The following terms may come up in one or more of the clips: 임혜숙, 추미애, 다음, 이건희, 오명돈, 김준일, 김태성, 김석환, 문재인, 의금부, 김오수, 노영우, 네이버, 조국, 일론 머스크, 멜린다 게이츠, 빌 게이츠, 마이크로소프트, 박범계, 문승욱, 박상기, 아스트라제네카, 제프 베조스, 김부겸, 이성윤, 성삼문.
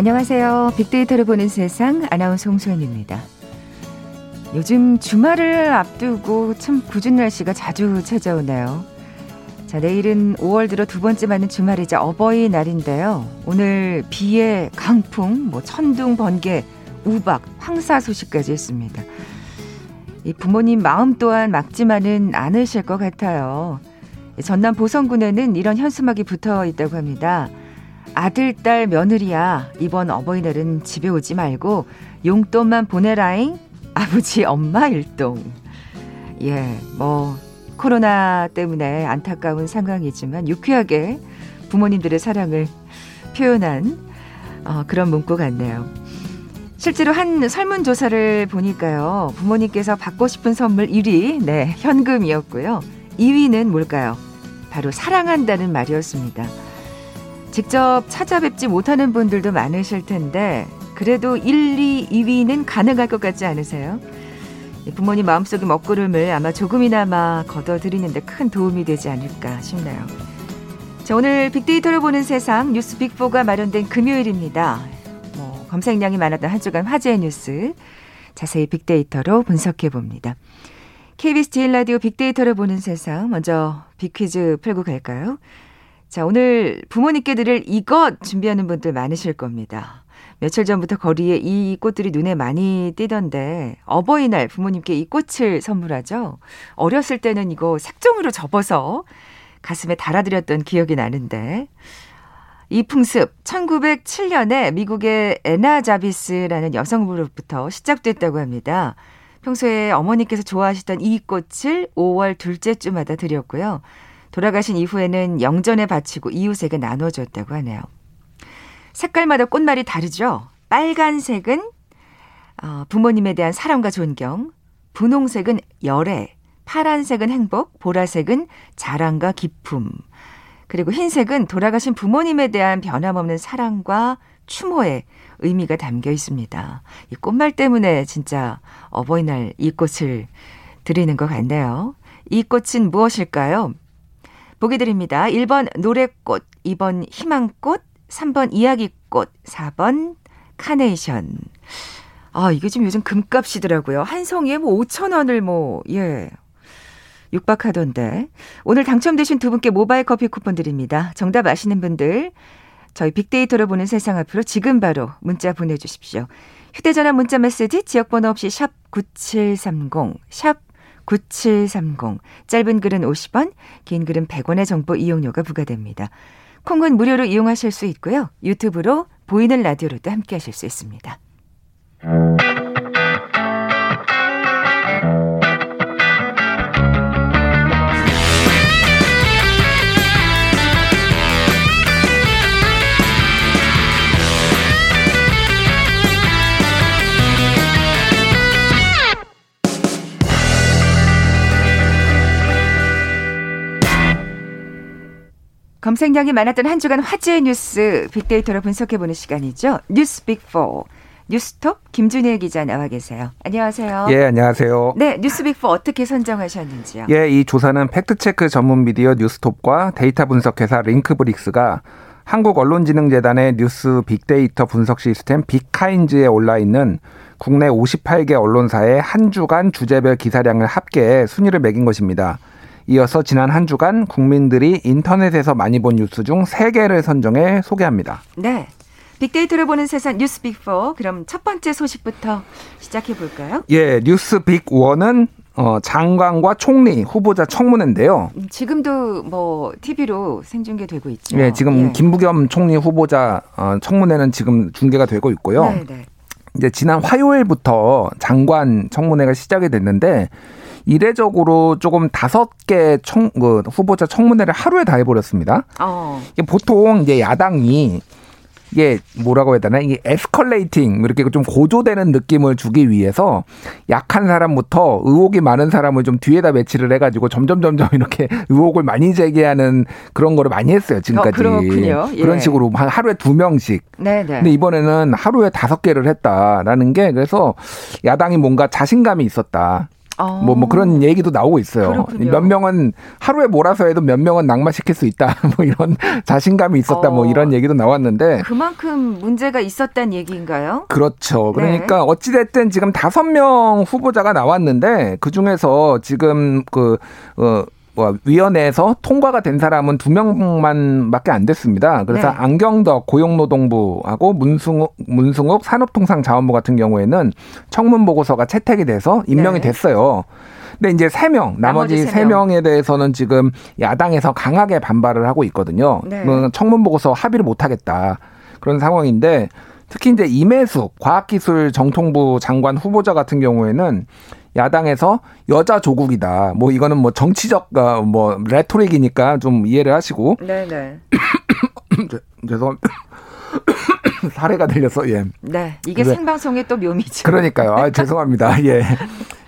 안녕하세요. 빅데이터를 보는 세상 아나운서 홍소연입니다. 요즘 주말을 앞두고 참 궂은 날씨가 자주 찾아오네요. 자, 내일은 5월 들어 두 번째 맞는 주말이자 어버이날인데요. 오늘 비에 강풍, 천둥, 번개, 우박, 황사 소식까지 있습니다. 이 부모님 마음 또한 막지만은 않으실 것 같아요. 전남 보성군에는 이런 현수막이 붙어 있다고 합니다. 아들, 딸, 며느리야, 이번 어버이날은 집에 오지 말고 용돈만 보내라잉. 아버지, 엄마 일동. 예, 코로나 때문에 안타까운 상황이지만 유쾌하게 부모님들의 사랑을 표현한 그런 문구 같네요. 실제로 한 설문조사를 보니까요. 부모님께서 받고 싶은 선물 1위, 현금이었고요. 2위는 뭘까요? 바로 사랑한다는 말이었습니다. 직접 찾아뵙지 못하는 분들도 많으실 텐데 그래도 1, 2, 2위는 가능할 것 같지 않으세요? 부모님 마음속의 먹구름을 아마 조금이나마 걷어드리는 데 큰 도움이 되지 않을까 싶네요. 자, 오늘 빅데이터로 보는 세상 뉴스 빅4가 마련된 금요일입니다. 검색량이 많았던 한 주간 화제의 뉴스 자세히 빅데이터로 분석해봅니다. KBS 제일 라디오 빅데이터로 보는 세상 먼저 빅퀴즈 풀고 갈까요? 자, 오늘 부모님께 드릴 이것 준비하는 분들 많으실 겁니다. 며칠 전부터 거리에 이 꽃들이 눈에 많이 띄던데 어버이날 부모님께 이 꽃을 선물하죠. 어렸을 때는 이거 색종이로 접어서 가슴에 달아드렸던 기억이 나는데 이 풍습 1907년에 미국의 애나 자비스라는 여성 그룹부터 시작됐다고 합니다. 평소에 어머니께서 좋아하시던 이 꽃을 5월 둘째 주마다 드렸고요. 돌아가신 이후에는 영전에 바치고 이웃에게 나눠줬다고 하네요. 색깔마다 꽃말이 다르죠. 빨간색은 부모님에 대한 사랑과 존경, 분홍색은 열애, 파란색은 행복, 보라색은 자랑과 기품, 그리고 흰색은 돌아가신 부모님에 대한 변함없는 사랑과 추모의 의미가 담겨 있습니다. 이 꽃말 때문에 진짜 어버이날 이 꽃을 드리는 것 같네요. 이 꽃은 무엇일까요? 보기 드립니다. 1번 노래꽃, 2번 희망꽃, 3번 이야기꽃, 4번 카네이션. 아, 이게 지금 요즘 금값이더라고요. 한 송이에 5,000원을 육박하던데. 오늘 당첨되신 두 분께 모바일 커피 쿠폰 드립니다. 정답 아시는 분들 저희 빅데이터로 보는 세상 앞으로 지금 바로 문자 보내주십시오. 휴대전화 문자 메시지 지역번호 없이 샵 9730, 샵 9730. 짧은 글은 50원, 긴 글은 100원의 정보 이용료가 부과됩니다. 콩은 무료로 이용하실 수 있고요. 유튜브로 보이는 라디오로도 함께 하실 수 있습니다. 검색량이 많았던 한 주간 화제의 뉴스 빅데이터로 분석해보는 시간이죠. 뉴스 빅4 뉴스톱 김준일 기자 나와 계세요. 안녕하세요. 예, 안녕하세요. 네, 뉴스 빅4 어떻게 선정하셨는지요? 예, 이 조사는 팩트체크 전문 미디어 뉴스톱과 데이터 분석회사 링크브릭스가 한국언론진흥재단의 뉴스 빅데이터 분석 시스템 빅카인즈에 올라있는 국내 58개 언론사의 한 주간 주제별 기사량을 합계해 순위를 매긴 것입니다. 이어서 지난 한 주간 국민들이 인터넷에서 많이 본 뉴스 중 3개를 선정해 소개합니다. 네. 빅데이터를 보는 세상 뉴스 빅4. 그럼 첫 번째 소식부터 시작해 볼까요? 예, 뉴스 빅1은 장관과 총리 후보자 청문회인데요. 지금도 TV로 생중계되고 있죠. 예, 지금 김부겸 총리 후보자 청문회는 지금 중계가 되고 있고요. 네, 네. 이제 지난 화요일부터 장관 청문회가 시작이 됐는데 이례적으로 조금 5개 후보자 청문회를 하루에 다 해버렸습니다. 이게 보통 이제 야당이 이게 뭐라고 해야 되나? 이게 에스컬레이팅 이렇게 좀 고조되는 느낌을 주기 위해서 약한 사람부터 의혹이 많은 사람을 좀 뒤에다 배치를 해가지고 점점 이렇게 의혹을 많이 제기하는 그런 거를 많이 했어요 지금까지. 그렇군요. 예. 그런 식으로 한 하루에 2명씩. 네네. 근데 이번에는 하루에 5개를 했다라는 게 그래서 야당이 뭔가 자신감이 있었다. 뭐 그런 얘기도 나오고 있어요. 그렇군요. 몇 명은 하루에 몰아서 해도 몇 명은 낙마시킬 수 있다. 뭐 이런 자신감이 있었다. 뭐 이런 얘기도 나왔는데 그만큼 문제가 있었단 얘기인가요? 그렇죠. 그러니까 네. 어찌 됐든 지금 5명 후보자가 나왔는데 그 중에서 지금 위원회에서 통과가 된 사람은 2명만밖에 안 됐습니다. 그래서 네. 안경덕 고용노동부하고 문승욱 산업통상자원부 같은 경우에는 청문보고서가 채택이 돼서 임명이 네. 됐어요. 근데 이제 3명, 나머지 3명에 대해서는 지금 야당에서 강하게 반발을 하고 있거든요. 네. 청문보고서 합의를 못하겠다. 그런 상황인데 특히 이제 임혜숙 과학기술정통부 장관 후보자 같은 경우에는 야당에서 여자 조국이다. 뭐 이거는 뭐 정치적 레토릭이니까 좀 이해를 하시고. 네네. 죄송합니다. 사례가 들려서 예. 네, 이게 그래. 생방송의 또 묘미죠. 그러니까요. 아, 죄송합니다. 예.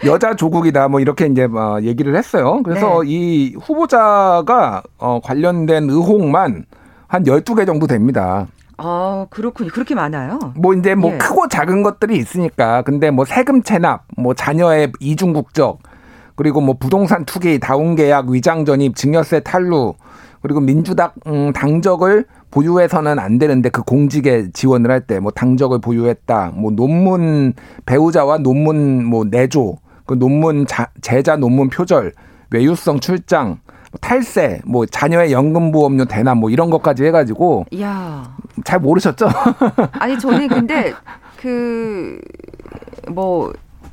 여자 조국이다. 뭐 이렇게 이제 막 얘기를 했어요. 그래서 네. 이 후보자가 관련된 의혹만 한 12개 정도 됩니다. 아, 그렇군요. 그렇게 많아요? 뭐 이제 예. 크고 작은 것들이 있으니까. 근데 세금 체납, 자녀의 이중 국적, 그리고 부동산 투기, 다운 계약, 위장 전입, 증여세 탈루, 그리고 민주당 당적을 보유해서는 안 되는데 그 공직에 지원을 할 때 당적을 보유했다. 논문 배우자와 논문 내조, 그 논문 제자 논문 표절, 외유성 출장 탈세, 자녀의 연금보험료 대납, 이런 것까지 해가지고. 이야. 잘 모르셨죠? 아니, 저는 근데,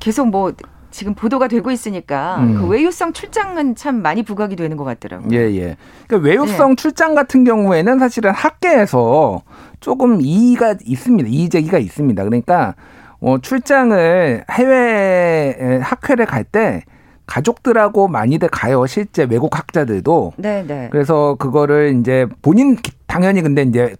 계속 지금 보도가 되고 있으니까, 그 외유성 출장은 참 많이 부각이 되는 것 같더라고요. 예, 예. 그러니까 외유성 예. 출장 같은 경우에는 사실은 학계에서 조금 이의제기가 있습니다. 그러니까, 출장을 해외 학회를 갈 때, 가족들하고 많이들 가요. 실제 외국 학자들도. 네네. 그래서 그거를 이제 본인 당연히 근데 이제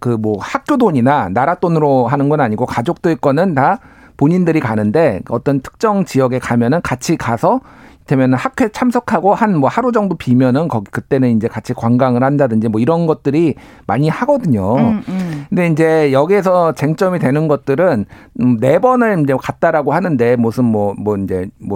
학교 돈이나 나라 돈으로 하는 건 아니고 가족들 거는 다 본인들이 가는데 어떤 특정 지역에 가면은 같이 가서 되면 학회 참석하고 한 하루 정도 비면은 그때는 이제 같이 관광을 한다든지 이런 것들이 많이 하거든요. 근데 이제 여기에서 쟁점이 되는 것들은 4번을 이제 갔다라고 하는데 무슨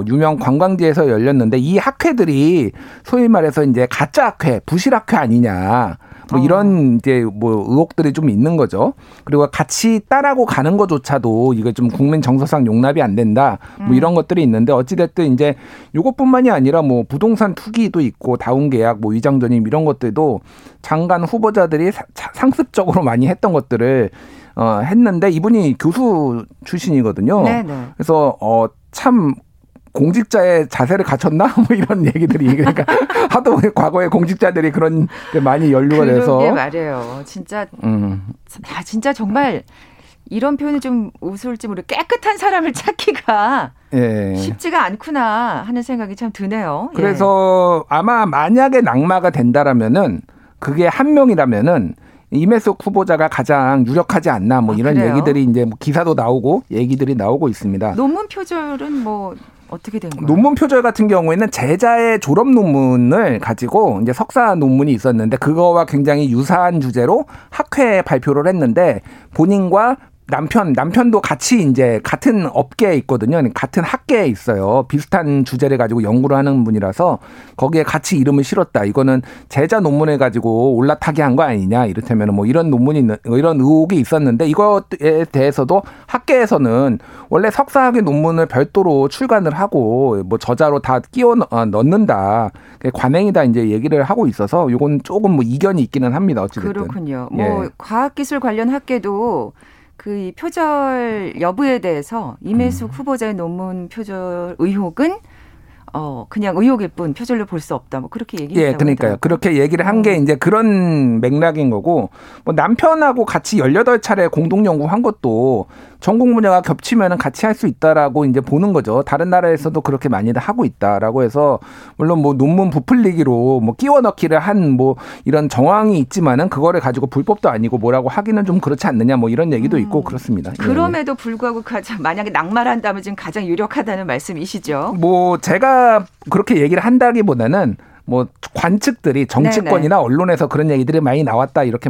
유명 관광지에서 열렸는데 이 학회들이 소위 말해서 이제 가짜 학회, 부실 학회 아니냐. 이런 이제 의혹들이 좀 있는 거죠. 그리고 같이 따라고 가는 것조차도 이게 좀 국민 정서상 용납이 안 된다. 이런 것들이 있는데 어찌됐든 이제 요것뿐만이 아니라 부동산 투기도 있고 다운 계약, 위장 전입 이런 것들도 장관 후보자들이 상습적으로 많이 했던 것들을 했는데 이분이 교수 출신이거든요. 네네. 그래서 참. 공직자의 자세를 갖췄나? 이런 얘기들이 그러니까 하도 과거에 공직자들이 그런 데 많이 연루가 돼서 그러게 말이에요. 진짜 진짜 정말 이런 표현이 좀 우스울지 모르 깨끗한 사람을 찾기가 예. 쉽지가 않구나 하는 생각이 참 드네요. 그래서 예. 아마 만약에 낙마가 된다라면은 그게 한 명이라면은 임혜숙 후보자가 가장 유력하지 않나 이런 그래요? 얘기들이 이제 기사도 나오고 얘기들이 나오고 있습니다. 논문 표절은 어떻게 된 거예요? 논문 표절 같은 경우에는 제자의 졸업 논문을 가지고 이제 석사 논문이 있었는데 그거와 굉장히 유사한 주제로 학회에 발표를 했는데 본인과 남편도 같이 이제 같은 업계에 있거든요. 같은 학계에 있어요. 비슷한 주제를 가지고 연구를 하는 분이라서 거기에 같이 이름을 실었다. 이거는 제자 논문을 가지고 올라타게 한 거 아니냐. 이렇다면 이런 논문이, 이런 의혹이 있었는데 이것에 대해서도 학계에서는 원래 석사학위 논문을 별도로 출간을 하고 저자로 다 끼워 넣는다. 관행이다. 이제 얘기를 하고 있어서 이건 조금 이견이 있기는 합니다. 어찌됐든. 그렇군요. 예. 과학기술 관련 학계도 이 표절 여부에 대해서 임혜숙 후보자의 논문 표절 의혹은 그냥 의혹일 뿐 표절로 볼 수 없다. 그렇게 얘기했다고. 예, 그러니까요. 하더라고요. 그렇게 얘기를 한 게 이제 그런 맥락인 거고 남편하고 같이 18차례 공동 연구한 것도 전공 분야가 겹치면은 같이 할 수 있다라고 이제 보는 거죠. 다른 나라에서도 그렇게 많이들 하고 있다라고 해서 물론 논문 부풀리기로 끼워 넣기를 한 이런 정황이 있지만은 그거를 가지고 불법도 아니고 뭐라고 하기는 좀 그렇지 않느냐 이런 얘기도 있고 그렇습니다. 그럼에도 불구하고 가장 만약에 낙마를 한다면 지금 가장 유력하다는 말씀이시죠? 제가 그렇게 얘기를 한다기보다는 뭐 관측들이 정치권이나 네네. 언론에서 그런 얘기들이 많이 나왔다 이렇게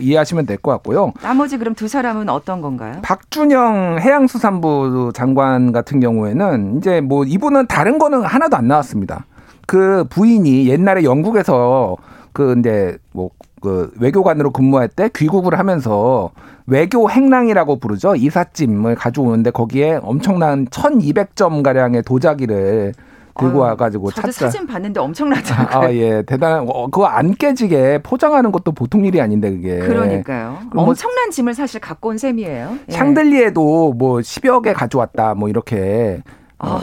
이해하시면 될 것 같고요. 나머지 그럼 두 사람은 어떤 건가요? 박준영 해양수산부 장관 같은 경우에는 이제 뭐 이분은 다른 거는 하나도 안 나왔습니다. 그 부인이 옛날에 영국에서 그 이제 뭐 그 외교관으로 근무할 때 귀국을 하면서 외교 행랑이라고 부르죠. 이삿짐을 가져오는데 거기에 엄청난 1200점 가량의 도자기를 들고 와가지고 저도 사진 봤는데 엄청나잖아요. 예, 대단한. 그거 안 깨지게 포장하는 것도 보통 일이 아닌데 그게. 그러니까요. 엄청난 뭐, 짐을 사실 갖고 온 셈이에요. 예. 샹들리에도 뭐 10여 개 가져왔다 뭐 이렇게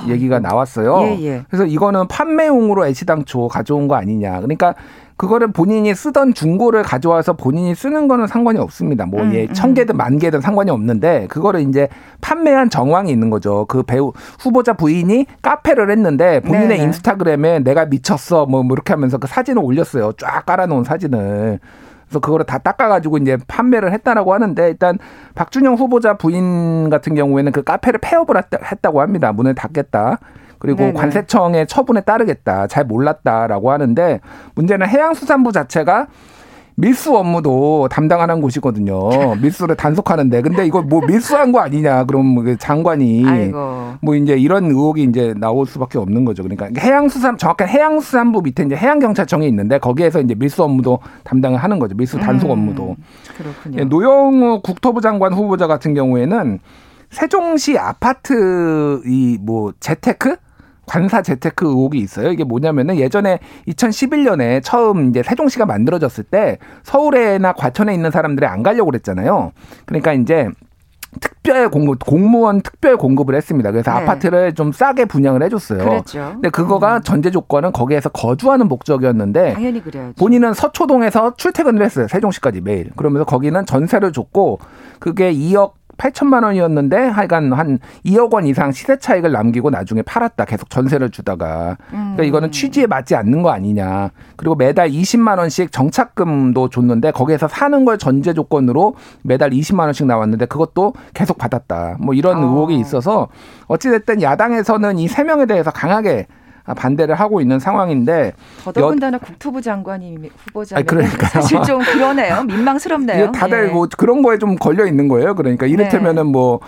얘기가 나왔어요. 예, 예. 그래서 이거는 판매용으로 애시당초 가져온 거 아니냐. 그러니까 그거를 본인이 쓰던 중고를 가져와서 본인이 쓰는 거는 상관이 없습니다. 뭐 예, 1000개든 10,000개든 상관이 없는데 그거를 이제 판매한 정황이 있는 거죠. 그 배우 후보자 부인이 카페를 했는데 본인의 네네. 인스타그램에 내가 미쳤어 뭐 이렇게 하면서 그 사진을 올렸어요. 쫙 깔아놓은 사진을. 그래서 그거를 다 닦아가지고 이제 판매를 했다라고 하는데 일단 박준영 후보자 부인 같은 경우에는 그 카페를 폐업을 했다고 합니다. 문을 닫겠다. 그리고 네네. 관세청의 처분에 따르겠다. 잘 몰랐다라고 하는데 문제는 해양수산부 자체가 밀수 업무도 담당하는 곳이거든요. 밀수를 단속하는데. 근데 이거 뭐 밀수한 거 아니냐. 그럼 장관이 아이고. 뭐 이제 이런 의혹이 이제 나올 수밖에 없는 거죠. 그러니까 해양수산 정확한 해양수산부 밑에 이제 해양경찰청이 있는데 거기에서 이제 밀수 업무도 담당을 하는 거죠. 밀수 단속 업무도. 그렇군요. 노영우 국토부 장관 후보자 같은 경우에는 세종시 아파트 이 뭐 재테크? 관사 재테크 의혹이 있어요. 이게 뭐냐면은 예전에 2011년에 처음 이제 세종시가 만들어졌을 때 서울에나 과천에 있는 사람들이 안 가려고 그랬잖아요. 그러니까 이제 공무원 특별 공급을 했습니다. 그래서 네. 아파트를 좀 싸게 분양을 해줬어요. 그랬죠. 근데 그거가 전제 조건은 거기에서 거주하는 목적이었는데 당연히 그래야죠. 본인은 서초동에서 출퇴근을 했어요. 세종시까지 매일. 그러면서 거기는 전세를 줬고 그게 2억 8천만 원이었는데 하여간 한 2억 원 이상 시세 차익을 남기고 나중에 팔았다. 계속 전세를 주다가. 그러니까 이거는 취지에 맞지 않는 거 아니냐. 그리고 매달 20만 원씩 정착금도 줬는데 거기에서 사는 걸 전제 조건으로 매달 20만 원씩 나왔는데 그것도 계속 받았다. 뭐 이런 의혹이 있어서 어찌됐든 야당에서는 이 세 명에 대해서 강하게 반대를 하고 있는 상황인데 더더군다나 국토부 장관이 후보자면 그러니까요. 사실 좀 그러네요. 민망스럽네요. 다들 예. 뭐 그런 거에 좀 걸려 있는 거예요. 그러니까 이를테면은 네. 뭐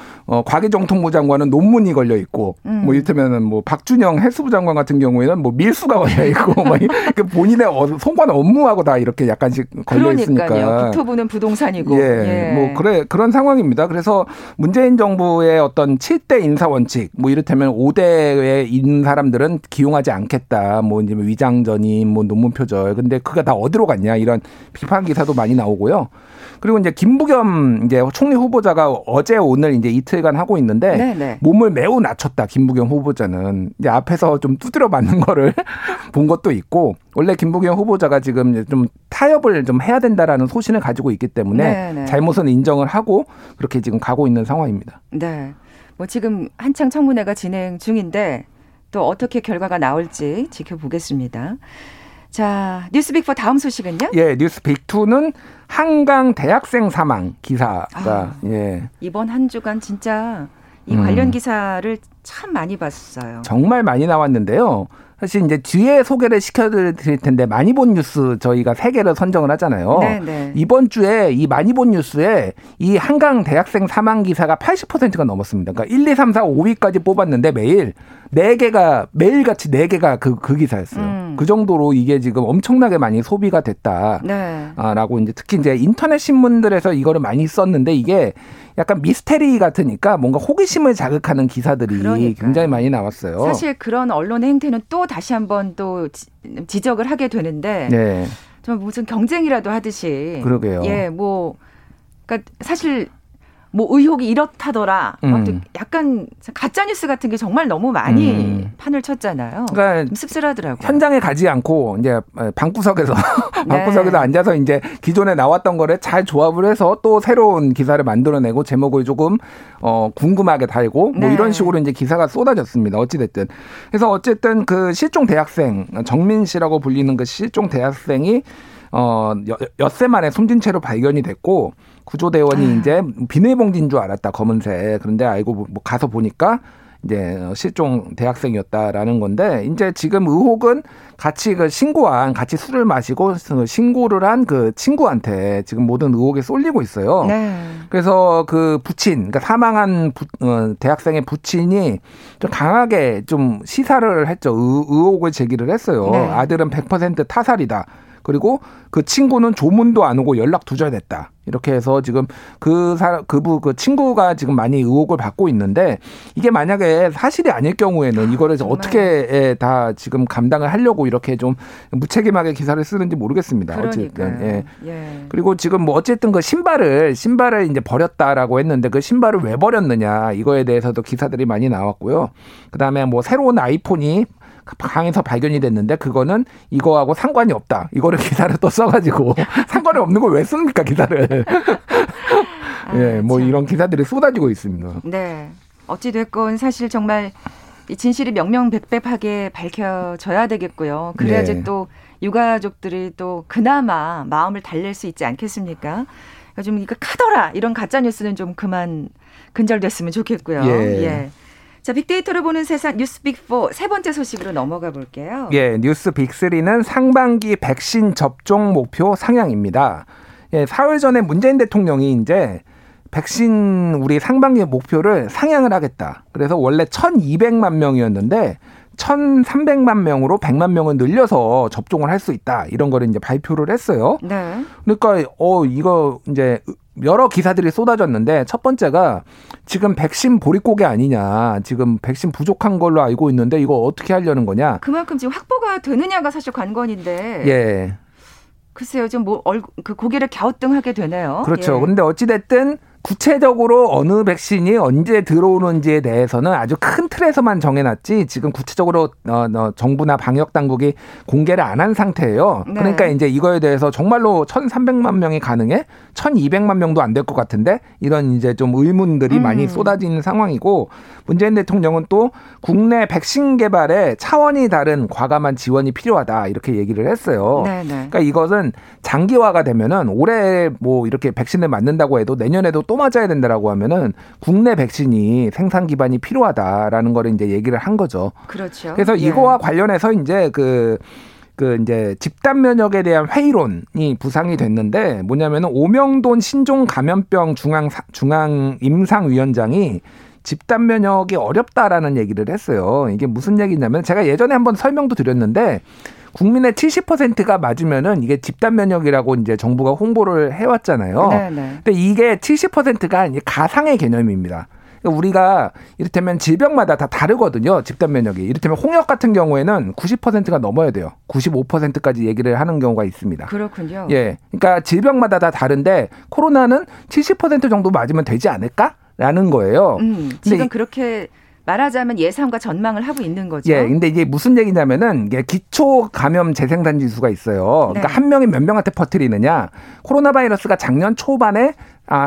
과기정통부 장관은 논문이 걸려 있고 뭐 이를테면은 뭐 박준영 해수부 장관 같은 경우에는 뭐 밀수가 걸려 있고 막 본인의 소관 업무하고 다 이렇게 약간씩 걸려 있으니까. 그러니까요. 국토부는 부동산이고. 예. 예. 뭐 그런 상황입니다. 그래서 문재인 정부의 어떤 7대 인사 원칙 뭐 이를테면 5대에 있는 사람들은 하지 않겠다. 뭐 이제 위장 전임, 뭐 논문 표절. 근데 그게 다 어디로 갔냐 이런 비판 기사도 많이 나오고요. 그리고 이제 김부겸 이제 총리 후보자가 어제 오늘 이제 이틀간 하고 있는데 네네. 몸을 매우 낮췄다. 김부겸 후보자는 이제 앞에서 좀 두드려 맞는 거를 본 것도 있고 원래 김부겸 후보자가 지금 이제 좀 타협을 좀 해야 된다라는 소신을 가지고 있기 때문에 네네. 잘못은 인정을 하고 그렇게 지금 가고 있는 상황입니다. 네, 뭐 지금 한창 청문회가 진행 중인데. 또 어떻게 결과가 나올지 지켜보겠습니다. 자, 뉴스빅4 다음 소식은요? 예, 뉴스빅2는 한강 대학생 사망 기사가 예. 이번 한 주간 진짜 이 관련 기사를 참 많이 봤어요. 정말 많이 나왔는데요. 사실 이제 뒤에 소개를 시켜드릴 텐데 많이 본 뉴스 저희가 3개를 선정을 하잖아요. 네네. 이번 주에 이 많이 본 뉴스에 이 한강 대학생 사망 기사가 80%가 넘었습니다. 그러니까 1, 2, 3, 4, 5위까지 뽑았는데 매일같이 4개가 그 기사였어요. 그 정도로 이게 지금 엄청나게 많이 소비가 됐다라고 네. 이제 특히 이제 인터넷 신문들에서 이거를 많이 썼는데 이게 약간 미스테리 같으니까 뭔가 호기심을 자극하는 기사들이 그러니까요. 굉장히 많이 나왔어요. 사실 그런 언론의 행태는 또 다시 한번 또 지적을 하게 되는데 네. 좀 무슨 경쟁이라도 하듯이 그러게요. 예, 뭐 그러니까 사실 뭐 의혹이 이렇다더라. 약간 가짜뉴스 같은 게 정말 너무 많이 판을 쳤잖아요. 그러니까 씁쓸하더라고요. 현장에 가지 않고 이제 방구석에서 네. 방구석에서 앉아서 이제 기존에 나왔던 거를 잘 조합을 해서 또 새로운 기사를 만들어내고 제목을 조금 궁금하게 달고 뭐 네. 이런 식으로 이제 기사가 쏟아졌습니다. 어찌됐든. 그래서 어쨌든 그 실종 대학생 정민 씨라고 불리는 그 실종 대학생이 엿새 만에 숨진 채로 발견이 됐고 구조대원이 이제 비닐봉지인 줄 알았다 검은색. 그런데 알고 가서 보니까 이제 실종 대학생이었다라는 건데, 이제 지금 의혹은 같이 그 신고한, 같이 술을 마시고 신고를 한 그 친구한테 지금 모든 의혹에 쏠리고 있어요. 네. 그래서 그 부친, 그러니까 사망한 대학생의 부친이 좀 강하게 좀 시사를 했죠. 의혹을 제기를 했어요. 네. 아들은 100% 타살이다. 그리고 그 친구는 조문도 안 오고 연락 두절됐다. 이렇게 해서 지금 그 친구가 지금 많이 의혹을 받고 있는데, 이게 만약에 사실이 아닐 경우에는 이거를 어떻게 다 지금 감당을 하려고 이렇게 좀 무책임하게 기사를 쓰는지 모르겠습니다. 그러니까요. 어쨌든 예. 그리고 지금 뭐 어쨌든 그 신발을 이제 버렸다라고 했는데, 그 신발을 왜 버렸느냐 이거에 대해서도 기사들이 많이 나왔고요. 그다음에 뭐 새로운 아이폰이 강에서 발견이 됐는데 그거는 이거하고 상관이 없다. 이거를 기사를 또 써가지고 상관이 없는 걸 왜 씁니까 기사를? 예, 뭐 이런 기사들이 쏟아지고 있습니다. 네, 어찌 됐건 사실 정말 이 진실이 명명백백하게 밝혀져야 되겠고요. 그래야지 네. 또 유가족들이 또 그나마 마음을 달랠 수 있지 않겠습니까? 요즘 이거 카더라 이런 가짜 뉴스는 좀 그만 근절됐으면 좋겠고요. 예. 자, 빅데이터를 보는 세상 뉴스 빅4 세 번째 소식으로 넘어가 볼게요. 예, 뉴스 빅3는 상반기 백신 접종 목표 상향입니다. 예, 사흘 전에 문재인 대통령이 이제 백신 우리 상반기 목표를 상향을 하겠다. 그래서 원래 1,200만 명이었는데 1,300만 명으로 100만 명을 늘려서 접종을 할 수 있다. 이런 거를 이제 발표를 했어요. 네. 그러니까 이거 이제 여러 기사들이 쏟아졌는데, 첫 번째가 지금 백신 보릿고개 아니냐, 지금 백신 부족한 걸로 알고 있는데 이거 어떻게 하려는 거냐. 그만큼 지금 확보가 되느냐가 사실 관건인데. 예. 글쎄요, 좀 그 고개를 갸우뚱하게 되네요. 그렇죠. 그런데 어찌됐든 구체적으로 어느 백신이 언제 들어오는지에 대해서는 아주 큰 틀에서만 정해놨지, 지금 구체적으로 정부나 방역당국이 공개를 안 한 상태예요. 네. 그러니까 이제 이거에 대해서 정말로 1,300만 명이 가능해? 1,200만 명도 안 될 것 같은데? 이런 이제 좀 의문들이 많이 쏟아지는 상황이고, 문재인 대통령은 또 국내 백신 개발에 차원이 다른 과감한 지원이 필요하다. 이렇게 얘기를 했어요. 네. 그러니까 이것은 장기화가 되면은 올해 뭐 이렇게 백신을 맞는다고 해도 내년에도 또 맞아야 된다라고 하면은 국내 백신이 생산 기반이 필요하다라는 거를 이제 얘기를 한 거죠. 그렇죠. 그래서 이거와 관련해서 이제 그 이제 집단 면역에 대한 회의론이 부상이 됐는데, 뭐냐면은 오명돈 신종 감염병 중앙 임상 위원장이 집단 면역이 어렵다라는 얘기를 했어요. 이게 무슨 얘기냐면, 제가 예전에 한번 설명도 드렸는데, 국민의 70%가 맞으면은 이게 집단 면역이라고 이제 정부가 홍보를 해왔잖아요. 네네. 근데 이게 70%가 이제 가상의 개념입니다. 그러니까 우리가 이를테면 질병마다 다 다르거든요. 집단 면역이. 이를테면 홍역 같은 경우에는 90%가 넘어야 돼요. 95%까지 얘기를 하는 경우가 있습니다. 그렇군요. 예. 그러니까 질병마다 다 다른데 코로나는 70% 정도 맞으면 되지 않을까라는 거예요. 지금 그렇게 말하자면 예상과 전망을 하고 있는 거죠. 예, 근데 이게 무슨 얘기냐면은, 이게 기초 감염 재생산 지수가 있어요. 네. 그러니까 한 명이 몇 명한테 퍼뜨리느냐. 코로나 바이러스가 작년 초반에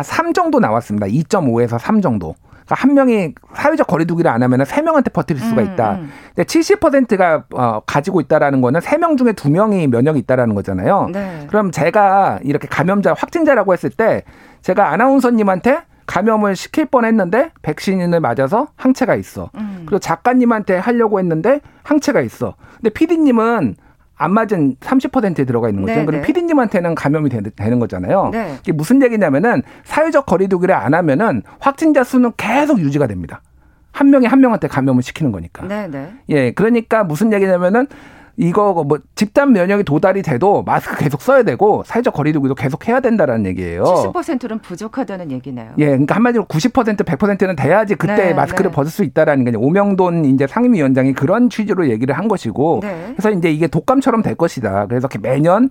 3 정도 나왔습니다. 2.5에서 3 정도. 그러니까 한 명이 사회적 거리두기를 안 하면은 3명한테 퍼뜨릴 수가 있다. 근데 70%가 가지고 있다라는 거는 3명 중에 2명이 면역이 있다라는 거잖아요. 네. 그럼 제가 이렇게 감염자 확진자라고 했을 때 제가 아나운서님한테 감염을 시킬 뻔했는데 백신을 맞아서 항체가 있어. 그리고 작가님한테 하려고 했는데 항체가 있어. 근데 PD님은 안 맞은 30%에 들어가 있는 거죠. 그럼 PD님한테는 감염이 되는 거잖아요. 네. 이게 무슨 얘기냐면은, 사회적 거리두기를 안 하면은 확진자 수는 계속 유지가 됩니다. 한 명이 한 명한테 감염을 시키는 거니까. 네. 예, 그러니까 무슨 얘기냐면은, 이거 뭐 집단 면역이 도달이 돼도 마스크 계속 써야 되고 사회적 거리두기도 계속 해야 된다라는 얘기예요. 70%는 부족하다는 얘기네요. 예, 그러니까 한마디로 90%, 100%는 돼야지 그때 마스크를 벗을 수 있다라는 게, 오명돈 이제 상임위원장이 그런 취지로 얘기를 한 것이고, 그래서 이제 이게 독감처럼 될 것이다. 그래서 이렇게 매년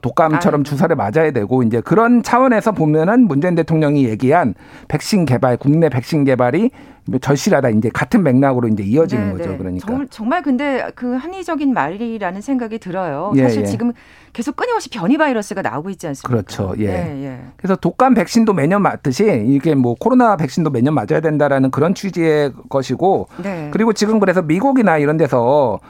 독감처럼 주사를 맞아야 되고, 이제 그런 차원에서 보면은 문재인 대통령이 얘기한 백신 개발, 국내 백신 개발이 절실하다, 이제 같은 맥락으로 이제 이어지는 거죠. 그러니까 정말 근데 그 한의적인 말이라는 생각이 들어요. 사실 지금 계속 끊임없이 변이 바이러스가 나오고 있지 않습니까? 그렇죠. 예. 그래서 독감 백신도 매년 맞듯이 이게 뭐 코로나 백신도 매년 맞아야 된다라는 그런 취지의 것이고, 그리고 지금 그래서 미국이나 이런 데서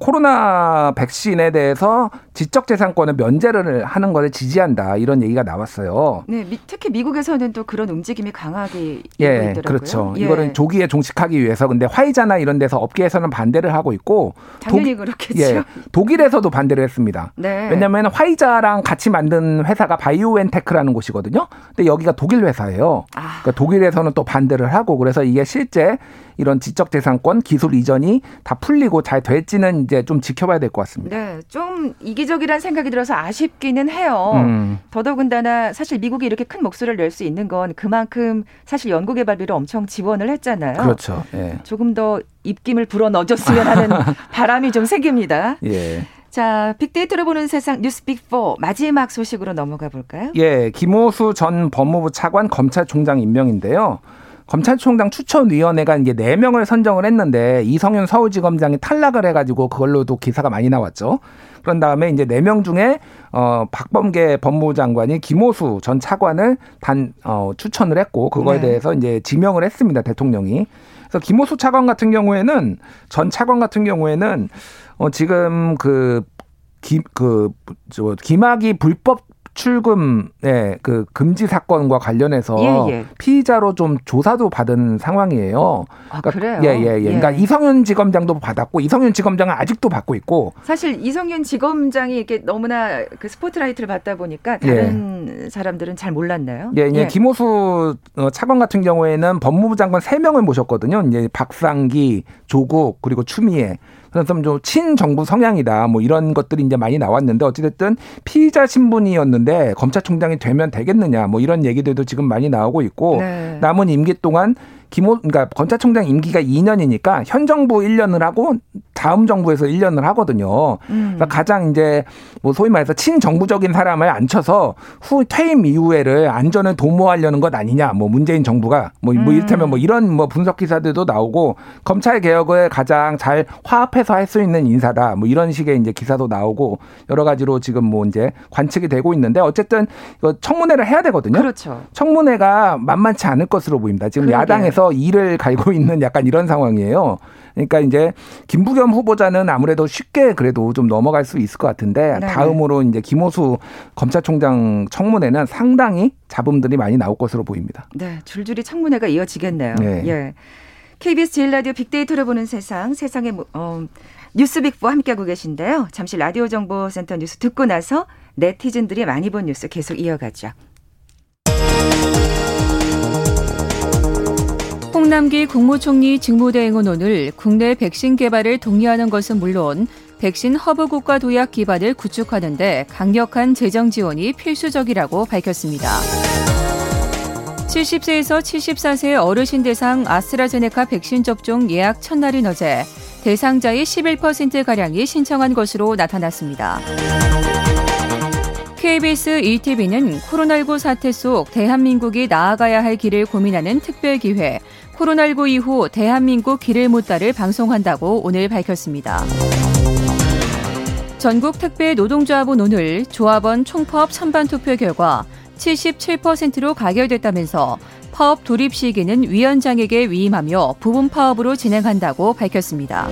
코로나 백신에 대해서 지적재산권을 면제를 하는 것을 지지한다 이런 얘기가 나왔어요. 네, 특히 미국에서는 또 그런 움직임이 강하게 있더라고요. 그렇죠. 예. 이거는 조기에 종식하기 위해서. 근데 화이자나 이런 데서 업계에서는 반대를 하고 있고 당연히 그렇겠죠. 예, 독일에서도 반대를 했습니다. 네. 왜냐하면 화이자랑 같이 만든 회사가 바이오엔테크라는 곳이거든요. 근데 여기가 독일 회사예요. 아. 그러니까 독일에서는 또 반대를 하고 그래서 이게 실제 이런 지적재산권 기술 이전이 다 풀리고 잘 될지는 이제 좀 지켜봐야 될 것 같습니다. 네, 좀 이기적이라는 생각이 들어서 아쉽기는 해요. 더더군다나 사실 미국이 이렇게 큰 목소리를 낼 수 있는 건 그만큼 사실 연구개발비를 엄청 지원을 했잖아요. 그렇죠. 예. 조금 더 입김을 불어넣어줬으면 하는 바람이 좀 생깁니다. 예. 자, 빅데이터로 보는 세상 뉴스 빅4 마지막 소식으로 넘어가 볼까요? 예, 김오수 전 법무부 차관 검찰총장 임명인데요. 검찰총장 추천위원회가 이제 4명을 선정을 했는데 이성윤 서울지검장이 탈락을 해가지고 그걸로도 기사가 많이 나왔죠. 그런 다음에 이제 4명 중에 박범계 법무부 장관이 김오수 전 차관을 추천을 했고 그거에 네. 대해서 이제 지명을 했습니다. 대통령이. 그래서 김오수 차관 같은 경우에는 전 차관 같은 경우에는 지금 김학의 불법 출금의 그 금지 사건과 관련해서 예. 피의자로 좀 조사도 받은 상황이에요. 아, 그러니까 그래요? 예. 그러니까 이성윤 지검장도 받았고 이성윤 지검장은 아직도 받고 있고. 사실 이성윤 지검장이 이렇게 너무나 그 스포트라이트를 받다 보니까 다른 사람들은 잘 몰랐나요? 예. 김오수 차관 같은 경우에는 법무부 장관 3명을 모셨거든요. 이제 박상기, 조국 그리고 추미애. 그래서 좀 친정부 성향이다 뭐 이런 것들이 이제 많이 나왔는데 어찌됐든 피의자 신분이었는데 검찰총장이 되면 되겠느냐 뭐 이런 얘기들도 지금 많이 나오고 있고 네. 남은 임기 동안 그러니까 검찰총장 임기가 2년이니까 현 정부 1년을 하고 다음 정부에서 1년을 하거든요. 그러니까 가장 이제 뭐 소위 말해서 친정부적인 사람을 앉혀서 퇴임 이후에를 안전을 도모하려는 것 아니냐. 뭐 문재인 정부가 뭐 이를테면 뭐 이런 뭐 분석 기사들도 나오고 검찰 개혁을 가장 잘 화합해서 할 수 있는 인사다. 뭐 이런 식의 이제 기사도 나오고 여러 가지로 지금 뭐 이제 관측이 되고 있는데 어쨌든 청문회를 해야 되거든요. 그렇죠. 청문회가 만만치 않을 것으로 보입니다. 지금 그러게요. 야당에서 이를 갈고 있는 약간 이런 상황이에요. 그러니까 이제 김부겸 후보자는 아무래도 쉽게 그래도 좀 넘어갈 수 있을 것 같은데 다음으로 이제 김오수 검찰총장 청문회는 상당히 잡음들이 많이 나올 것으로 보입니다. 네, 줄줄이 청문회가 이어지겠네요. 네. 예. KBS 제일 라디오 빅데이터로 보는 세상, 세상의 뉴스 빅4 함께하고 계신데요. 잠시 라디오 정보센터 뉴스 듣고 나서 네티즌들이 많이 본 뉴스 계속 이어가죠. 홍남기 국무총리 직무대행은 오늘 국내 백신 개발을 독려하는 것은 물론 백신 허브 국가 도약 기반을 구축하는 데 강력한 재정 지원이 필수적이라고 밝혔습니다. 70세에서 74세 어르신 대상 아스트라제네카 백신 접종 예약 첫날인 어제 대상자의 11%가량이 신청한 것으로 나타났습니다. KBS ETV는 코로나19 사태 속 대한민국이 나아가야 할 길을 고민하는 특별기회 코로나19 이후 대한민국 길을 묻다를 방송한다고 오늘 밝혔습니다. 전국 택배 노동조합은 오늘 조합원 총파업 찬반 투표 결과 77%로 가결됐다면서 파업 돌입 시기는 위원장에게 위임하며 부분 파업으로 진행한다고 밝혔습니다.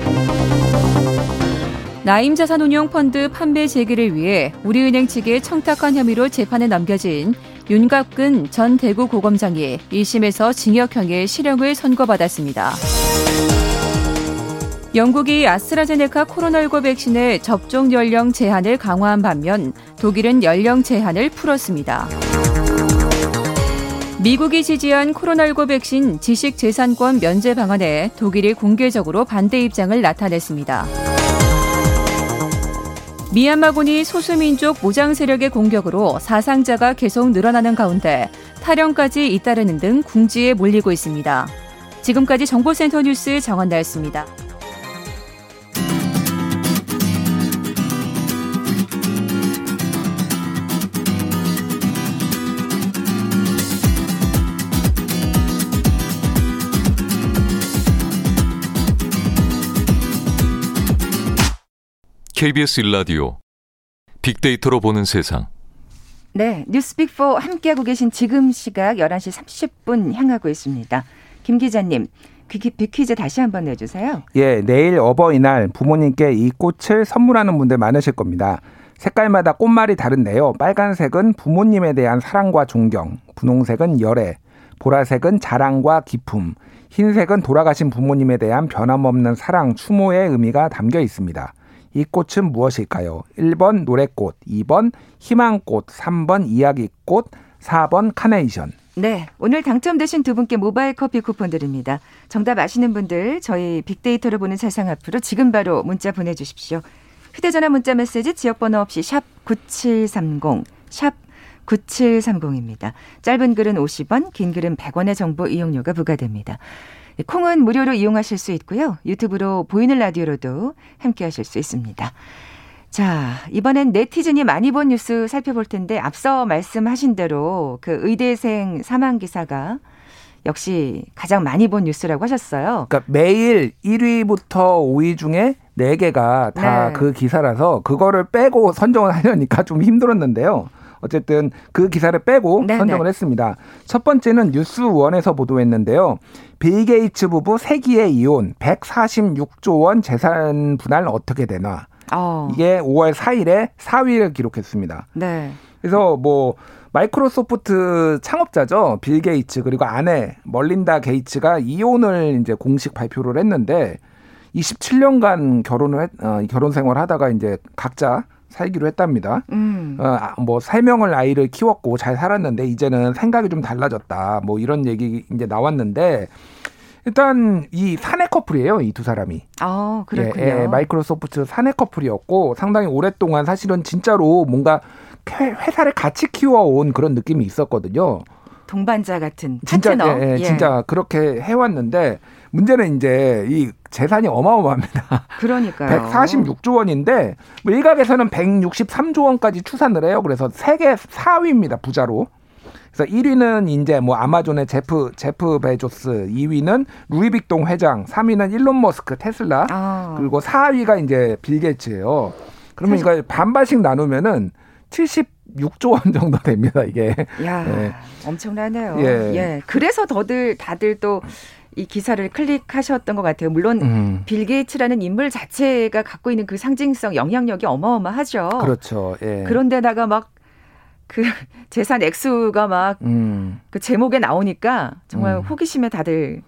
나임자산운용펀드 판매 재개를 위해 우리은행 측에 청탁한 혐의로 재판에 넘겨진 윤갑근 전 대구고검장이 1심에서 징역형의 실형을 선고받았습니다. 영국이 아스트라제네카 코로나19 백신의 접종 연령 제한을 강화한 반면 독일은 연령 제한을 풀었습니다. 미국이 지지한 코로나19 백신 지식재산권 면제 방안에 독일이 공개적으로 반대 입장을 나타냈습니다. 미얀마군이 소수민족 무장세력의 공격으로 사상자가 계속 늘어나는 가운데 탈영까지 잇따르는 등 궁지에 몰리고 있습니다. 지금까지 정보센터 뉴스 정원나였습니다. KBS 1라디오 빅데이터로 보는 세상. 네, 뉴스 빅4 함께하고 계신 지금 시각 11시 30분 향하고 있습니다. 김 기자님, 빅퀴즈 다시 한번 내주세요. 예, 내일 어버이날 부모님께 이 꽃을 선물하는 분들 많으실 겁니다. 색깔마다 꽃말이 다른데요. 빨간색은 부모님에 대한 사랑과 존경, 분홍색은 열애, 보라색은 자랑과 기품, 흰색은 돌아가신 부모님에 대한 변함없는 사랑, 추모의 의미가 담겨 있습니다. 이 꽃은 무엇일까요? 1번 노래꽃, 2번 희망꽃, 3번 이야기꽃, 4번 카네이션. 네, 오늘 당첨되신 두 분께 모바일 커피 쿠폰 드립니다. 정답 아시는 분들 저희 빅데이터로 보는 세상 앞으로 지금 바로 문자 보내주십시오. 휴대전화 문자 메시지 지역번호 없이 샵 9730, 샵 9730입니다. 짧은 글은 50원, 긴 글은 100원의 정보 이용료가 부과됩니다. 콩은 무료로 이용하실 수 있고요. 유튜브로 보이는 라디오로도 함께하실 수 있습니다. 자, 이번엔 네티즌이 많이 본 뉴스 살펴볼 텐데 앞서 말씀하신 대로 그 의대생 사망 기사가 역시 가장 많이 본 뉴스라고 하셨어요. 그러니까 매일 1위부터 5위 중에 4개가 다 그 기사라서 그거를 빼고 선정을 하려니까 좀 힘들었는데요. 어쨌든 그 기사를 빼고 선정을 했습니다. 첫 번째는 뉴스원에서 보도했는데요. 빌 게이츠 부부 세기의 이혼 146조 원 재산 분할 어떻게 되나. 이게 5월 4일에 4위를 기록했습니다. 네. 그래서 뭐 마이크로소프트 창업자죠. 빌 게이츠 그리고 아내 멀린다 게이츠가 이혼을 이제 공식 발표를 했는데 27년간 결혼 생활을 하다가 이제 각자 살기로 했답니다. 뭐 3명을 아이를 키웠고 잘 살았는데 이제는 생각이 좀 달라졌다. 뭐 이런 얘기 이제 나왔는데 일단 이 사내 커플이에요, 이 두 사람이. 아, 그렇군요. 예, 마이크로소프트 사내 커플이었고 상당히 오랫동안 사실은 진짜로 뭔가 회사를 같이 키워온 그런 느낌이 있었거든요. 동반자 같은 파트너. 예, 진짜 그렇게 해왔는데 문제는 이제 이 재산이 어마어마합니다. 그러니까요. 146조 원인데 뭐 일각에서는 163조 원까지 추산을 해요. 그래서 세계 4위입니다, 부자로. 그래서 1위는 이제 뭐 아마존의 제프 베조스, 2위는 루이빅통 회장, 3위는 일론 머스크 테슬라, 그리고 4위가 이제 빌 게이츠예요. 그러면 이걸 반반씩 나누면은 76조 원 정도 됩니다, 이게. 야, 네. 엄청나네요. 예. 그래서 다들 또 이 기사를 클릭하셨던 것 같아요. 물론 빌 게이츠라는 인물 자체가 갖고 있는 그 상징성, 영향력이 어마어마하죠. 그렇죠. 예. 그런데다가 막 그 재산 액수가 막 그 제목에 나오니까 정말 호기심에 다들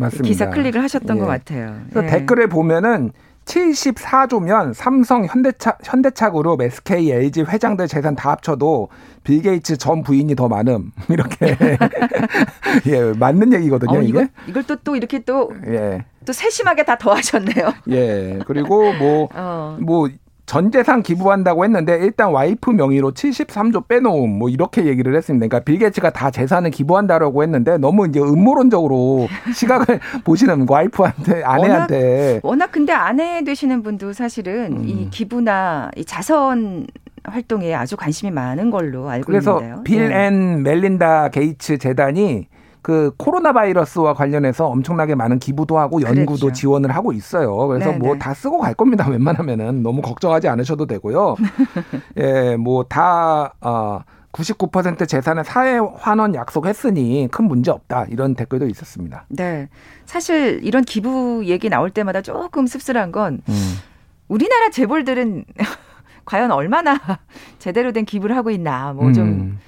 맞습니다. 기사 클릭을 하셨던 것 같아요. 그래서 댓글을 보면은 74조면 삼성 현대차 그룹 SK LG 회장들 재산 다 합쳐도 빌 게이츠 전 부인이 더 많음 이렇게 예 맞는 얘기거든요. 이걸 또 이렇게 또 세심하게 다 더하셨네요. 예 그리고 뭐 전 재산 기부한다고 했는데 일단 와이프 명의로 73조 빼놓음 뭐 이렇게 얘기를 했습니다. 그러니까 빌 게이츠가 다 재산을 기부한다라고 했는데 너무 이제 음모론적으로 시각을 보시는 와이프한테 아내한테 워낙 근데 아내 되시는 분도 사실은 이 기부나 이 자선 활동에 아주 관심이 많은 걸로 알고 있는데요. 그래서 빌 앤 멜린다 게이츠 재단이 그 코로나 바이러스와 관련해서 엄청나게 많은 기부도 하고 연구도 그렇죠. 지원을 하고 있어요. 그래서 뭐 다 쓰고 갈 겁니다. 웬만하면은 너무 걱정하지 않으셔도 되고요. 예, 뭐 다 99% 재산을 사회 환원 약속했으니 큰 문제 없다. 이런 댓글도 있었습니다. 네, 사실 이런 기부 얘기 나올 때마다 조금 씁쓸한 건 우리나라 재벌들은 과연 얼마나 제대로 된 기부를 하고 있나. 뭐 좀.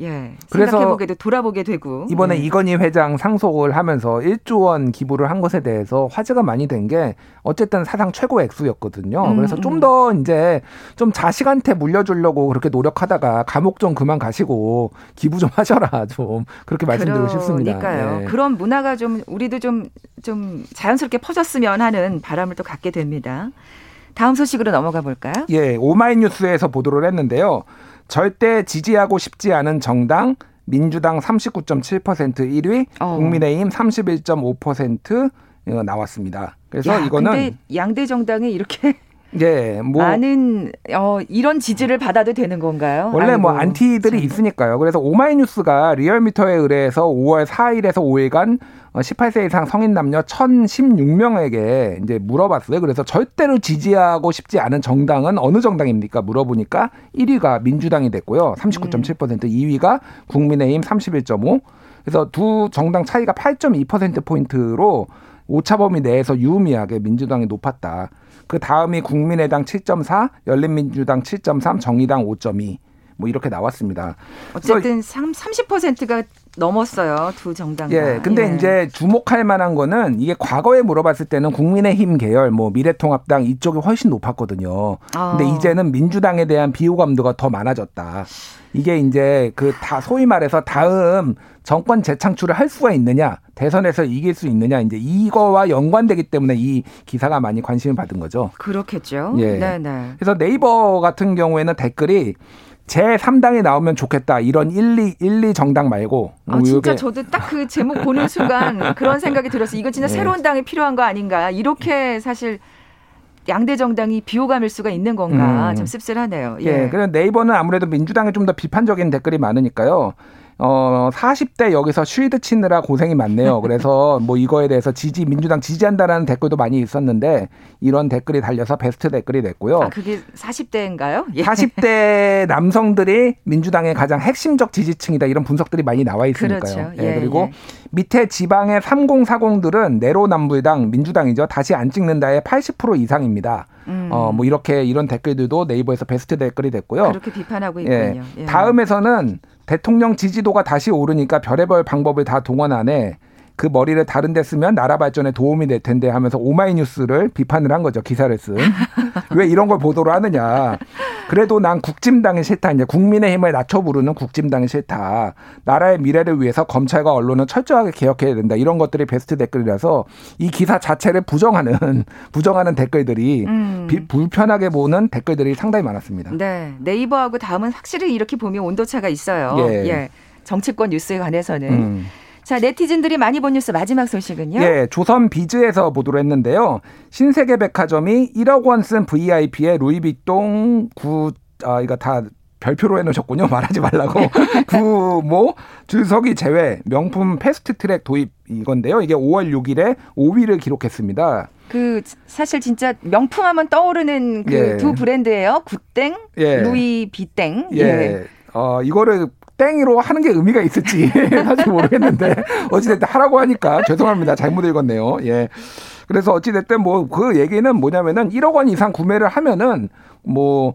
예, 생각해보게도 돌아보게 되고 이번에 이건희 회장 상속을 하면서 1조 원 기부를 한 것에 대해서 화제가 많이 된 게 어쨌든 사상 최고 액수였거든요. 그래서 좀 더 이제 좀 자식한테 물려주려고 그렇게 노력하다가 감옥 좀 그만 가시고 기부 좀 하셔라 좀 그렇게 말씀드리고 싶습니다. 그러니까요. 예. 그런 문화가 좀 우리도 좀 자연스럽게 퍼졌으면 하는 바람을 또 갖게 됩니다. 다음 소식으로 넘어가 볼까요? 예, 오마이뉴스에서 보도를 했는데요. 절대 지지하고 싶지 않은 정당 민주당 39.7% 1위, 국민의힘 31.5% 나왔습니다. 그래서 이거는 근데 양대 정당이 이렇게 많은 이런 지지를 받아도 되는 건가요? 원래 아이고, 뭐 안티들이 있으니까요. 그래서 오마이뉴스가 리얼미터에 의뢰해서 5월 4일에서 5일간 18세 이상 성인 남녀 1,016명에게 이제 물어봤어요. 그래서 절대로 지지하고 싶지 않은 정당은 어느 정당입니까? 물어보니까 1위가 민주당이 됐고요. 39.7%, 2위가 국민의힘 31.5%, 그래서 두 정당 차이가 8.2%포인트로 오차범위 내에서 유의미하게 민주당이 높았다. 그 다음이 국민의당 7.4, 열린민주당 7.3, 정의당 5.2. 뭐 이렇게 나왔습니다. 어쨌든 30%가 넘었어요. 두 정당. 예. 근데 예. 이제 주목할 만한 거는 이게 과거에 물어봤을 때는 국민의힘 계열 뭐 미래통합당 이쪽이 훨씬 높았거든요. 근데 이제는 민주당에 대한 비호감도가 더 많아졌다. 이게 이제 그 다 소위 말해서 다음 정권 재창출을 할 수가 있느냐, 대선에서 이길 수 있느냐, 이제 이거와 연관되기 때문에 이 기사가 많이 관심을 받은 거죠. 그렇겠죠. 예. 네네. 그래서 네이버 같은 경우에는 댓글이 제3당이 나오면 좋겠다. 이런 1, 2 정당 말고. 아, 진짜 요게. 저도 딱 그 제목 보는 순간 그런 생각이 들었어요. 이건 진짜 네. 새로운 당이 필요한 거 아닌가. 이렇게 사실 양대 정당이 비호감일 수가 있는 건가. 참 씁쓸하네요. 예. 네, 그래서 네이버는 아무래도 민주당에 좀 더 비판적인 댓글이 많으니까요. 40대 여기서 쉴드 치느라 고생이 많네요. 그래서 뭐 이거에 대해서 민주당 지지한다라는 댓글도 많이 있었는데 이런 댓글이 달려서 베스트 댓글이 됐고요. 아, 그게 40대인가요? 예. 40대 남성들이 민주당의 가장 핵심적 지지층이다. 이런 분석들이 많이 나와 있으니까요. 그렇죠. 예, 그리고 밑에 지방의 3040들은 내로남불당, 민주당이죠. 다시 안 찍는다의 80% 이상입니다. 뭐 이렇게 이런 댓글들도 네이버에서 베스트 댓글이 됐고요. 그렇게 비판하고 있군요. 예. 예. 다음에서는 대통령 지지도가 다시 오르니까 별의별 방법을 다 동원하네. 그 머리를 다른 데 쓰면 나라 발전에 도움이 될 텐데 하면서 오마이뉴스를 비판을 한 거죠. 기사를 쓴. 왜 이런 걸 보도를 하느냐. 그래도 난 국짐당이 싫다. 이제 국민의힘을 낮춰 부르는 국짐당이 싫다. 나라의 미래를 위해서 검찰과 언론은 철저하게 개혁해야 된다. 이런 것들이 베스트 댓글이라서 이 기사 자체를 부정하는 댓글들이 불편하게 보는 댓글들이 상당히 많았습니다. 네. 네이버하고 다음은 확실히 이렇게 보면 온도차가 있어요. 예. 예. 정치권 뉴스에 관해서는. 자, 네티즌들이 많이 본 뉴스 마지막 소식은요? 예, 조선 비즈에서 보도를 했는데요. 신세계백화점이 1억 원 쓴 VIP의 루이비통 이거 다 별표로 해놓으셨군요. 말하지 말라고. 구모, 주석이 제외 명품 패스트트랙 도입 이건데요. 이게 5월 6일에 5위를 기록했습니다. 그 사실 진짜 명품 하면 떠오르는 그 두 브랜드예요. 구땡, 예. 루이비땡. 예. 예. 이거를 땡이로 하는 게 의미가 있을지 사실 모르겠는데 어찌됐든 하라고 하니까 죄송합니다. 잘못 읽었네요. 예. 그래서 어찌됐든 뭐 그 얘기는 뭐냐면은 1억 원 이상 구매를 하면은 뭐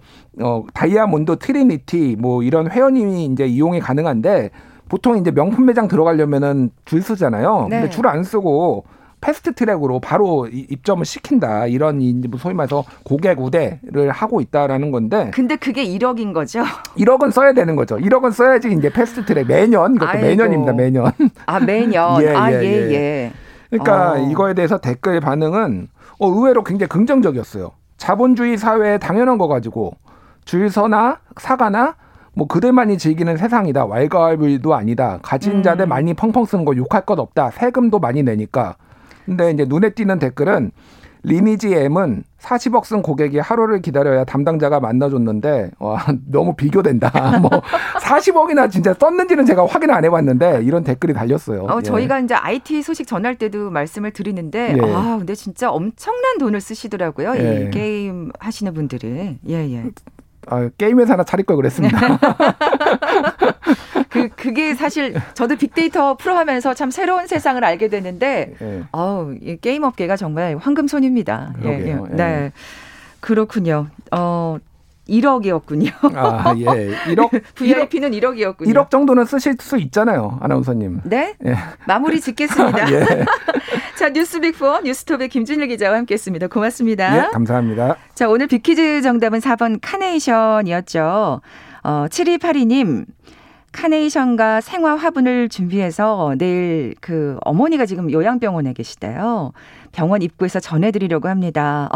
다이아몬드 트리니티 뭐 이런 회원님이 이제 이용이 가능한데 보통 이제 명품 매장 들어가려면은 줄 쓰잖아요. 네. 근데 줄 안 쓰고 패스트 트랙으로 바로 입점을 시킨다. 이런 소위 말해서 고객 우대를 하고 있다라는 건데. 근데 그게 1억인 거죠? 1억은 써야 되는 거죠. 1억은 써야지 이제 패스트 트랙 매년. 이것도 아이고. 매년입니다. 매년. 아, 매년. 예. 그러니까 이거에 대해서 댓글 반응은 의외로 굉장히 긍정적이었어요. 자본주의 사회에 당연한 거 가지고 줄 서나 사가나 뭐 그들만이 즐기는 세상이다. 왈가왈부도 아니다. 가진 자들 많이 펑펑 쓰는 거 욕할 것 없다. 세금도 많이 내니까. 근데 이제 눈에 띄는 댓글은 리니지 M은 40억 쓴 고객이 하루를 기다려야 담당자가 만나줬는데 와, 너무 비교된다. 뭐 40억이나 진짜 썼는지는 제가 확인 안 해봤는데 이런 댓글이 달렸어요. 예. 저희가 이제 IT 소식 전할 때도 말씀을 드리는데 예. 아 근데 진짜 엄청난 돈을 쓰시더라고요. 예. 이 게임 하시는 분들은 예예. 아, 게임 회사 하나 차릴 걸 그랬습니다. 그게 사실 저도 빅데이터 풀어하면서 참 새로운 세상을 알게 되는데 예. 게임 업계가 정말 황금손입니다. 그러게요. 예. 네. 그렇군요. 1억이었군요. 아, 예. 1억. VIP는 1억이었군요. 1억 정도는 쓰실 수 있잖아요. 아나운서님. 네? 예. 마무리 짓겠습니다. 예. 자, 뉴스 빅4 뉴스톱의 김준일 기자와 함께했습니다. 고맙습니다. 예, 감사합니다. 자, 오늘 빅퀴즈 정답은 4번 카네이션이었죠. 7282님. 카네이션과 생화 화분을 준비해서 내일 그 어머니가 지금 요양병원에 계시대요. 병원 입구에서 전해드리려고 합니다.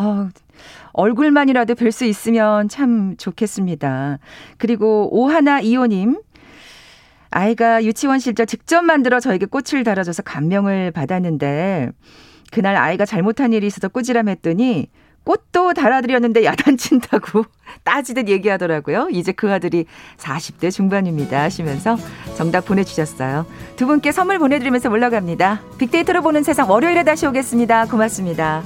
얼굴만이라도 뵐 수 있으면 참 좋겠습니다. 그리고 오하나 이호님. 아이가 유치원 실적 직접 만들어 저에게 꽃을 달아줘서 감명을 받았는데 그날 아이가 잘못한 일이 있어서 꾸지람했더니 꽃도 달아드렸는데 야단친다고 따지듯 얘기하더라고요. 이제 그 아들이 40대 중반입니다 하시면서 정답 보내주셨어요. 두 분께 선물 보내드리면서 물러갑니다. 빅데이터로 보는 세상 월요일에 다시 오겠습니다. 고맙습니다.